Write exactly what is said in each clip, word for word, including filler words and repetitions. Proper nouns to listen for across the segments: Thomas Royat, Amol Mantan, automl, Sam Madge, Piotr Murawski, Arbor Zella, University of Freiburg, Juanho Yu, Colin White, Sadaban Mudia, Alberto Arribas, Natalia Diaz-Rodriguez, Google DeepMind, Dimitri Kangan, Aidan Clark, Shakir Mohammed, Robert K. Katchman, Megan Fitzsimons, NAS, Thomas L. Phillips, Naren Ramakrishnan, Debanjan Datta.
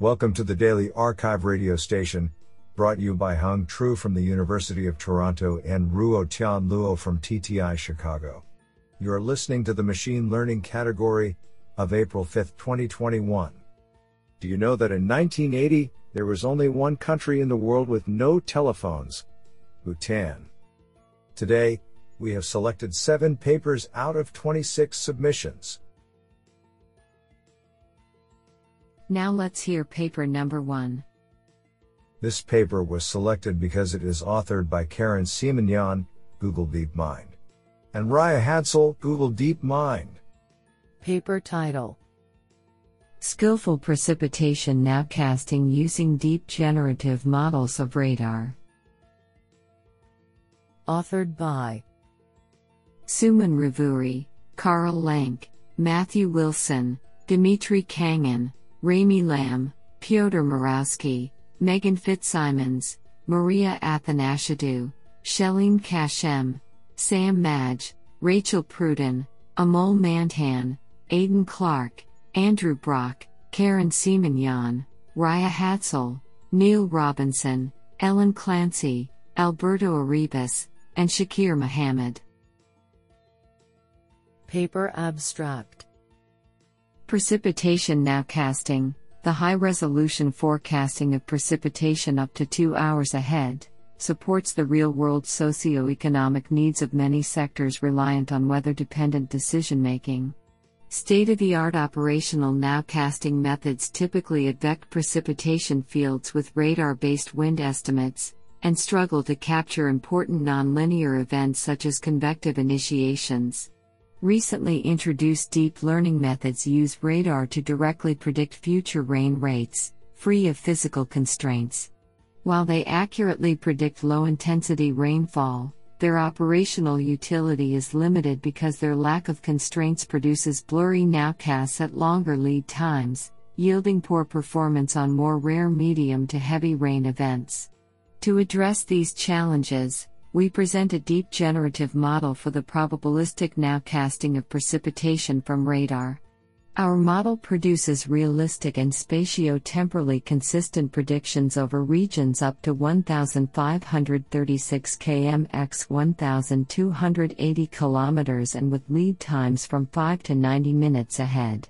Welcome to the Daily Archive radio station, brought you by Hung Tru from the University of Toronto and Ruo Tian Luo from T T I Chicago. You're listening to the Machine Learning category of April fifth, twenty twenty-one. Do you know that in nineteen eighty, there was only one country in the world with no telephones? Bhutan. Today, we have selected seven papers out of twenty-six submissions. Now let's hear paper number one. This paper was selected because it is authored by Karen Simonyan, Google DeepMind, and Raia Hadsell, Google DeepMind. Paper title: Skillful Precipitation Nowcasting Using Deep Generative Models of Radar. Authored by Suman Ravuri, Carl Lank, Matthew Wilson, Dimitri Kangan, Rami Lam, Piotr Murawski, Megan Fitzsimons, Maria Athanashadou, Sheline Kashem, Sam Madge, Rachel Pruden, Amol Mantan, Aidan Clark, Andrew Brock, Karen Simonyan, Raia Hadsell, Neil Robinson, Ellen Clancy, Alberto Arribas, and Shakir Mohammed. Paper abstract: Precipitation Nowcasting, the high-resolution forecasting of precipitation up to two hours ahead, supports the real-world socio-economic needs of many sectors reliant on weather-dependent decision-making. State-of-the-art operational nowcasting methods typically advect precipitation fields with radar-based wind estimates, and struggle to capture important nonlinear events such as convective initiations. Recently introduced deep learning methods use radar to directly predict future rain rates, free of physical constraints. While they accurately predict low-intensity rainfall, their operational utility is limited because their lack of constraints produces blurry nowcasts at longer lead times, yielding poor performance on more rare medium to heavy rain events. To address these challenges, we present a deep generative model for the probabilistic nowcasting of precipitation from radar. Our model produces realistic and spatio-temporally consistent predictions over regions up to one thousand five hundred thirty-six kilometers x one thousand two hundred eighty kilometers and with lead times from five to ninety minutes ahead.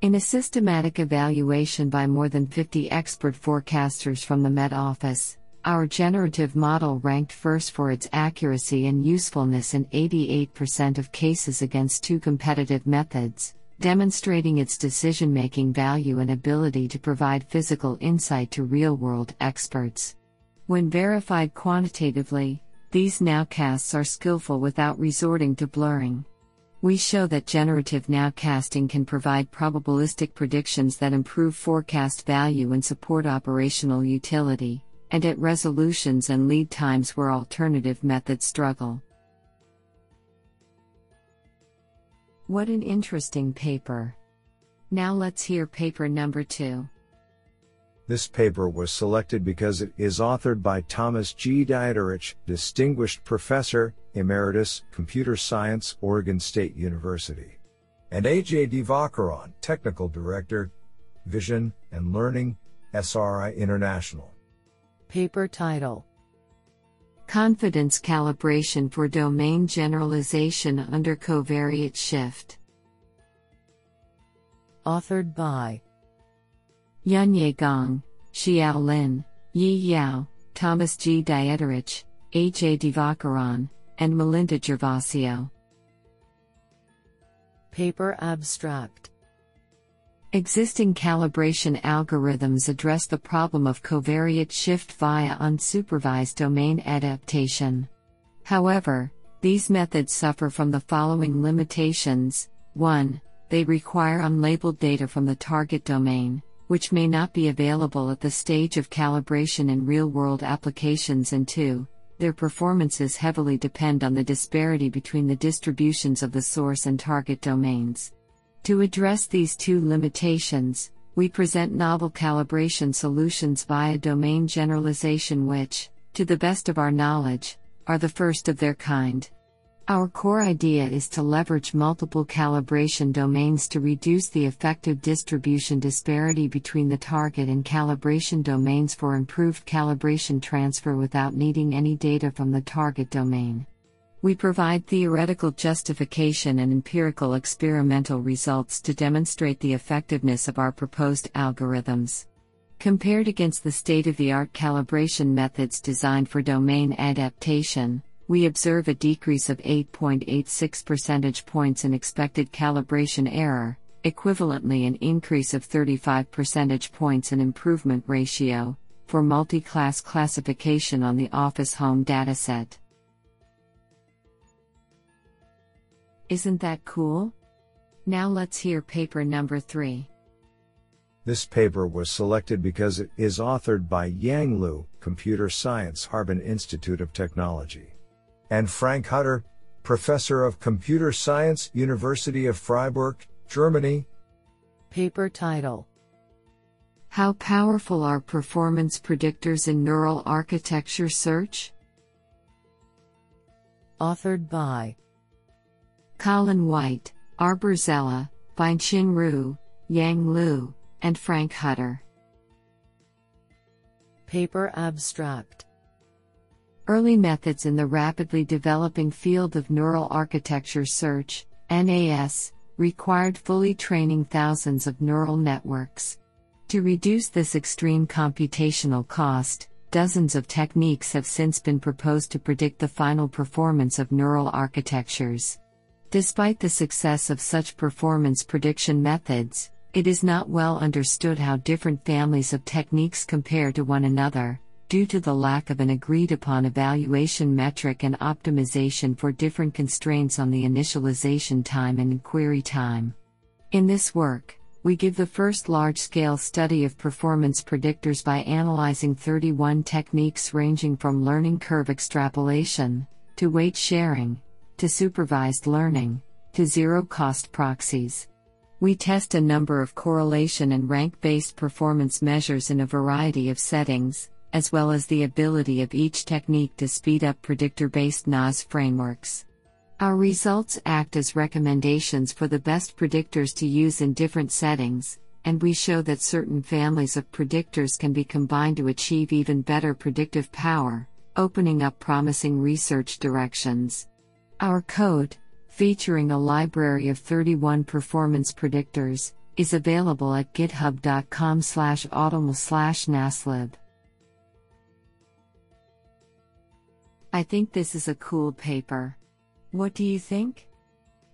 In a systematic evaluation by more than fifty expert forecasters from the Met Office, our generative model ranked first for its accuracy and usefulness in eighty-eight percent of cases against two competitive methods, demonstrating its decision-making value and ability to provide physical insight to real-world experts. When verified quantitatively, these nowcasts are skillful without resorting to blurring. We show that generative nowcasting can provide probabilistic predictions that improve forecast value and support operational utility, and at resolutions and lead times where alternative methods struggle. What an interesting paper. Now let's hear paper number two. This paper was selected because it is authored by Thomas G. Dietterich, Distinguished Professor, Emeritus, Computer Science, Oregon State University, and A J. Devakaran, Technical Director, Vision and Learning, S R I International. Paper title: Confidence Calibration for Domain Generalization Under Covariate Shift. Authored by Yunye Gong, Xiao Lin, Yi Yao, Thomas G. Dietterich, A J. Devakaran, and Melinda Gervasio. Paper abstract: Existing calibration algorithms address the problem of covariate shift via unsupervised domain adaptation. However, these methods suffer from the following limitations. one They require unlabeled data from the target domain, which may not be available at the stage of calibration in real-world applications, and two Their performances heavily depend on the disparity between the distributions of the source and target domains. To address these two limitations, we present novel calibration solutions via domain generalization which, to the best of our knowledge, are the first of their kind. Our core idea is to leverage multiple calibration domains to reduce the effective distribution disparity between the target and calibration domains for improved calibration transfer without needing any data from the target domain. We provide theoretical justification and empirical experimental results to demonstrate the effectiveness of our proposed algorithms. Compared against the state-of-the-art calibration methods designed for domain adaptation, we observe a decrease of eight point eight six percentage points in expected calibration error, equivalently an increase of thirty-five percentage points in improvement ratio, for multi-class classification on the Office Home dataset. Isn't that cool? Now let's hear paper number three. This paper was selected because it is authored by Yang Liu, Computer Science, Harbin Institute of Technology, and Frank Hutter, Professor of Computer Science, University of Freiburg, Germany. Paper title: How Powerful Are Performance Predictors in Neural Architecture Search? Authored by Colin White, Arbor Zella, Bianqin Ru, Yang Liu, and Frank Hutter. Paper abstract: Early methods in the rapidly developing field of neural architecture search (N A S) required fully training thousands of neural networks. To reduce this extreme computational cost, dozens of techniques have since been proposed to predict the final performance of neural architectures. Despite the success of such performance prediction methods, it is not well understood how different families of techniques compare to one another, due to the lack of an agreed-upon evaluation metric and optimization for different constraints on the initialization time and query time. In this work, we give the first large-scale study of performance predictors by analyzing thirty-one techniques ranging from learning curve extrapolation, to weight sharing, to supervised learning, to zero-cost proxies. We test a number of correlation and rank-based performance measures in a variety of settings, as well as the ability of each technique to speed up predictor-based N A S frameworks. Our results act as recommendations for the best predictors to use in different settings, and we show that certain families of predictors can be combined to achieve even better predictive power, opening up promising research directions. Our code, featuring a library of thirty-one performance predictors, is available at github.com slash automl slash naslib. I think this is a cool paper. What do you think?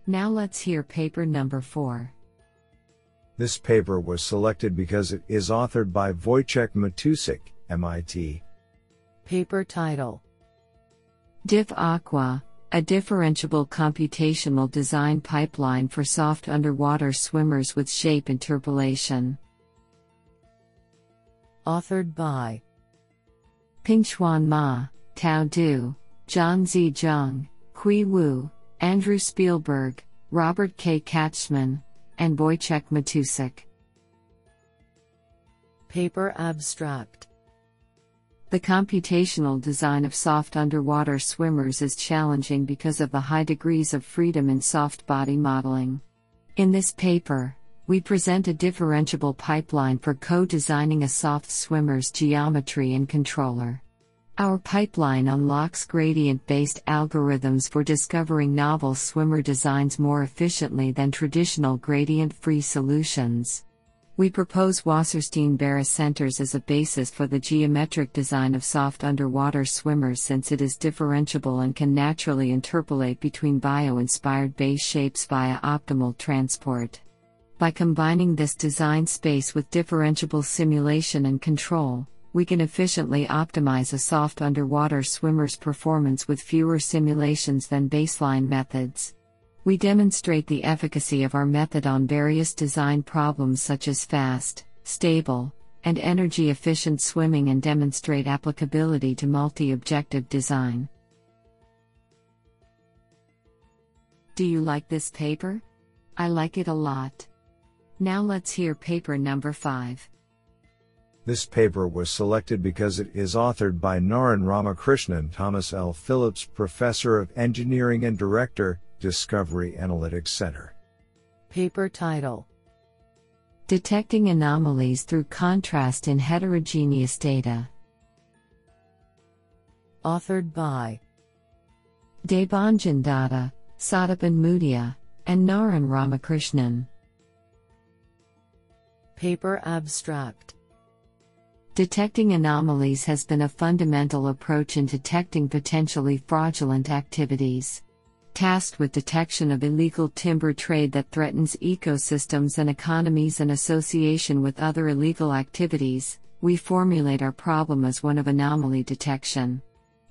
Now let's hear paper number four. This paper was selected because it is authored by Wojciech Matusik, M I T. Paper title: Diff Aqua, a differentiable computational design pipeline for soft underwater swimmers with shape interpolation. Authored by Pingxuan Ma, Tao Du, John Z. Zhang, Kui Wu, Andrew Spielberg, Robert K. Katchman, and Wojciech Matusik. Paper abstract: The computational design of soft underwater swimmers is challenging because of the high degrees of freedom in soft body modeling. In this paper, we present a differentiable pipeline for co-designing a soft swimmer's geometry and controller. Our pipeline unlocks gradient-based algorithms for discovering novel swimmer designs more efficiently than traditional gradient-free solutions. We propose Wasserstein-Barre centers as a basis for the geometric design of soft underwater swimmers, since it is differentiable and can naturally interpolate between bio-inspired base shapes via optimal transport. By combining this design space with differentiable simulation and control, we can efficiently optimize a soft underwater swimmer's performance with fewer simulations than baseline methods. We demonstrate the efficacy of our method on various design problems such as fast, stable, and energy-efficient swimming, and demonstrate applicability to multi-objective design. Do you like this paper? I like it a lot. Now let's hear paper number five. This paper was selected because it is authored by Naren Ramakrishnan, Thomas L. Phillips Professor of Engineering and Director, Discovery Analytics Center. Paper title: Detecting Anomalies Through Contrast in Heterogeneous Data. Authored by Debanjan Datta, Sadaban Mudia, and Naren Ramakrishnan. Paper abstract: Detecting anomalies has been a fundamental approach in detecting potentially fraudulent activities. Tasked with detection of illegal timber trade that threatens ecosystems and economies in association with other illegal activities, we formulate our problem as one of anomaly detection.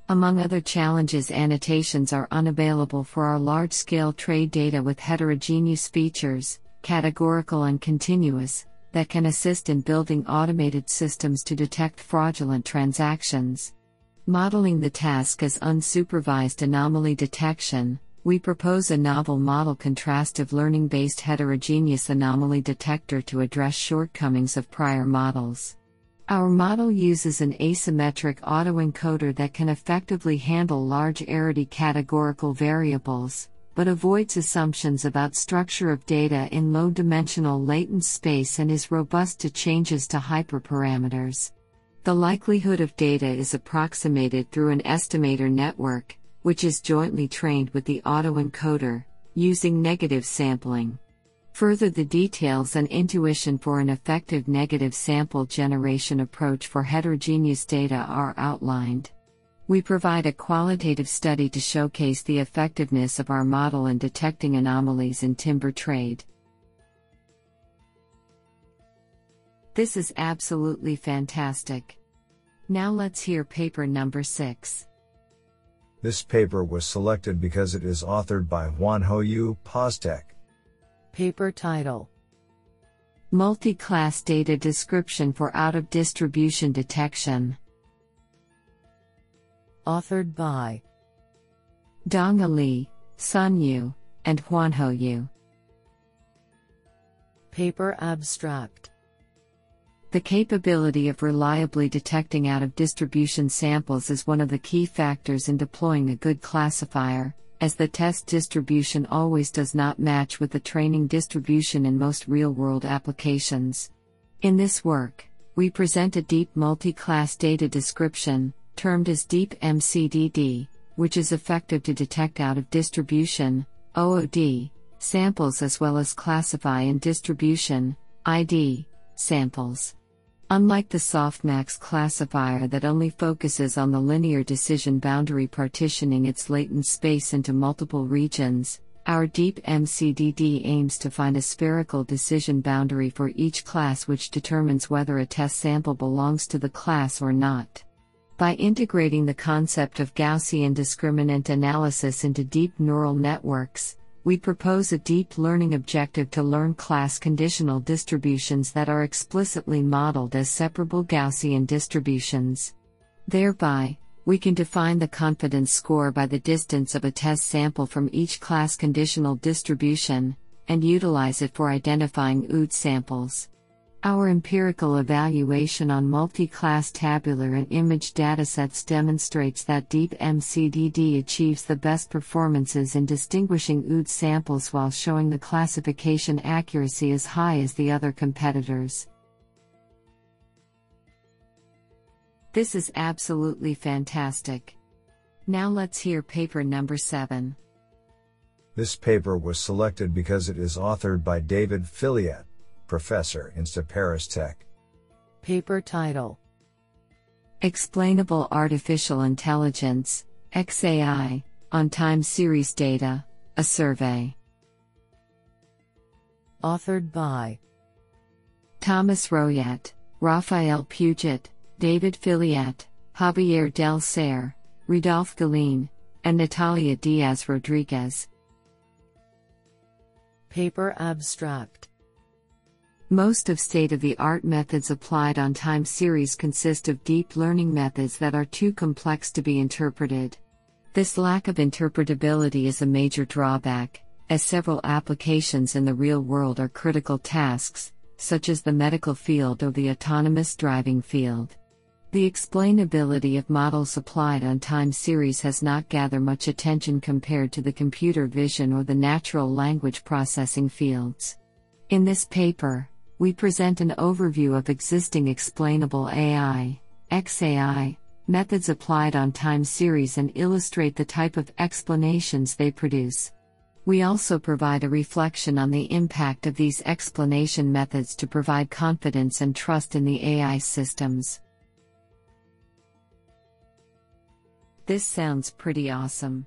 Among other challenges, annotations are unavailable for our large-scale trade data with heterogeneous features, categorical and continuous, that can assist in building automated systems to detect fraudulent transactions. Modeling the task as unsupervised anomaly detection, we propose a novel model contrastive learning-based heterogeneous anomaly detector to address shortcomings of prior models. Our model uses an asymmetric autoencoder that can effectively handle large arity categorical variables, but avoids assumptions about structure of data in low-dimensional latent space and is robust to changes to hyperparameters. The likelihood of data is approximated through an estimator network, which is jointly trained with the autoencoder, using negative sampling. Further, the details and intuition for an effective negative sample generation approach for heterogeneous data are outlined. We provide a qualitative study to showcase the effectiveness of our model in detecting anomalies in timber trade. This is absolutely fantastic. Now let's hear paper number six. This paper was selected because it is authored by Juanho Yu, PosTech. Paper title: Multi-class data description for out-of-distribution detection. Authored by Donga Li, Sun Yu, and Huanho Yu. Paper abstract: The capability of reliably detecting out-of-distribution samples is one of the key factors in deploying a good classifier, as the test distribution always does not match with the training distribution in most real-world applications. In this work, we present a deep multi-class data description, termed as deep M C D D, which is effective to detect out-of-distribution (O O D) samples as well as classify in distribution (I D) samples. Unlike the softmax classifier that only focuses on the linear decision boundary partitioning its latent space into multiple regions, our deep M C D D aims to find a spherical decision boundary for each class which determines whether a test sample belongs to the class or not. By integrating the concept of Gaussian discriminant analysis into deep neural networks, we propose a deep learning objective to learn class conditional distributions that are explicitly modeled as separable Gaussian distributions. Thereby, we can define the confidence score by the distance of a test sample from each class conditional distribution, and utilize it for identifying O O D samples. Our empirical evaluation on multi-class tabular and image datasets demonstrates that deep M C D D achieves the best performances in distinguishing O O D samples while showing the classification accuracy as high as the other competitors. This is absolutely fantastic. Now let's hear paper number seven. This paper was selected because it is authored by David Filiat, Professor, InstaParis Tech. Paper title: Explainable Artificial Intelligence, X A I, on Time Series Data, a Survey. Authored by Thomas Royat, Raphael Puget, David Filiat, Javier Del Ser, Rudolph Galin, and Natalia Diaz-Rodriguez. Paper abstract: Most of state-of-the-art methods applied on time series consist of deep learning methods that are too complex to be interpreted. This lack of interpretability is a major drawback, as several applications in the real world are critical tasks, such as the medical field or the autonomous driving field. The explainability of models applied on time series has not gathered much attention compared to the computer vision or the natural language processing fields. In this paper, we present an overview of existing explainable A I, X A I, methods applied on time series and illustrate the type of explanations they produce. We also provide a reflection on the impact of these explanation methods to provide confidence and trust in the A I systems. This sounds pretty awesome.